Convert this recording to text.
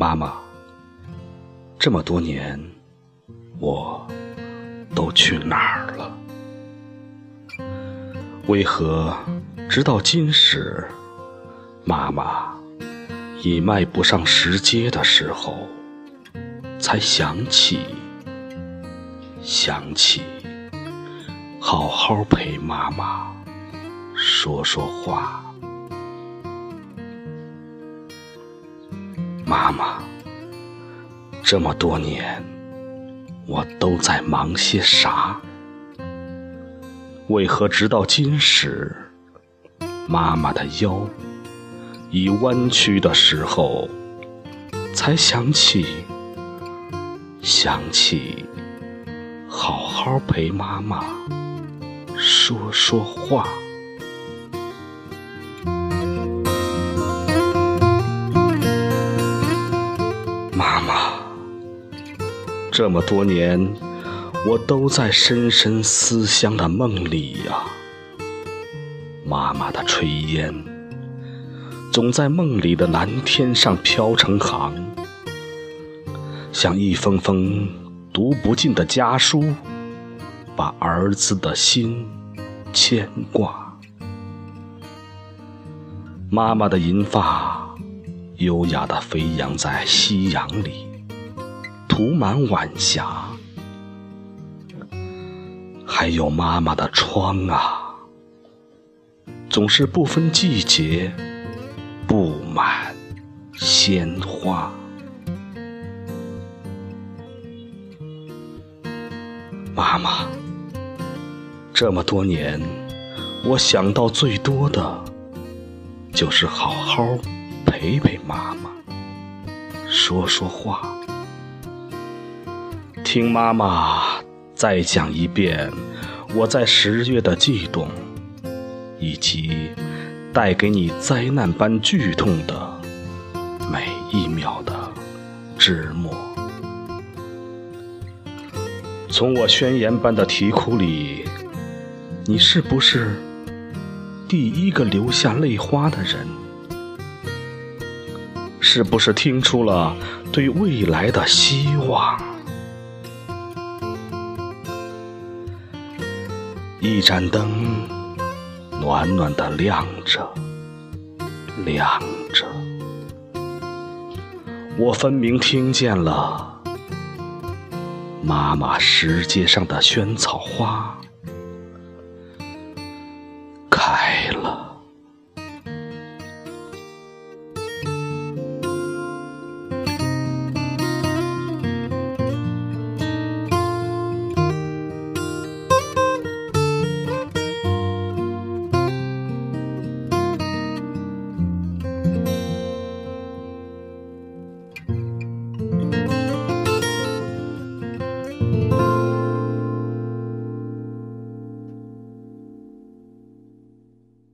妈妈，这么多年，我都去哪儿了？为何直到今时，妈妈已迈不上石阶的时候，才想起，好好陪妈妈说说话。妈妈，这么多年，我都在忙些啥？为何直到今时，妈妈的腰已弯曲的时候，才想起，好好陪妈妈说说话。妈妈，这么多年，我都在深深思乡的梦里呀。妈妈的炊烟，总在梦里的蓝天上飘成行，像一封封读不尽的家书，把儿子的心牵挂。妈妈的银发优雅地飞扬在夕阳里，涂满晚霞。还有妈妈的窗啊，总是不分季节，布满鲜花。妈妈，这么多年，我想到最多的就是好好陪陪妈妈说说话，听妈妈再讲一遍我在10月的悸动，以及带给你灾难般剧痛的每一秒的折磨。从我宣言般的啼哭里，你是不是第一个流下泪花的人？是不是听出了对未来的希望？一盏灯暖暖地亮着，我分明听见了妈妈石阶上的萱草花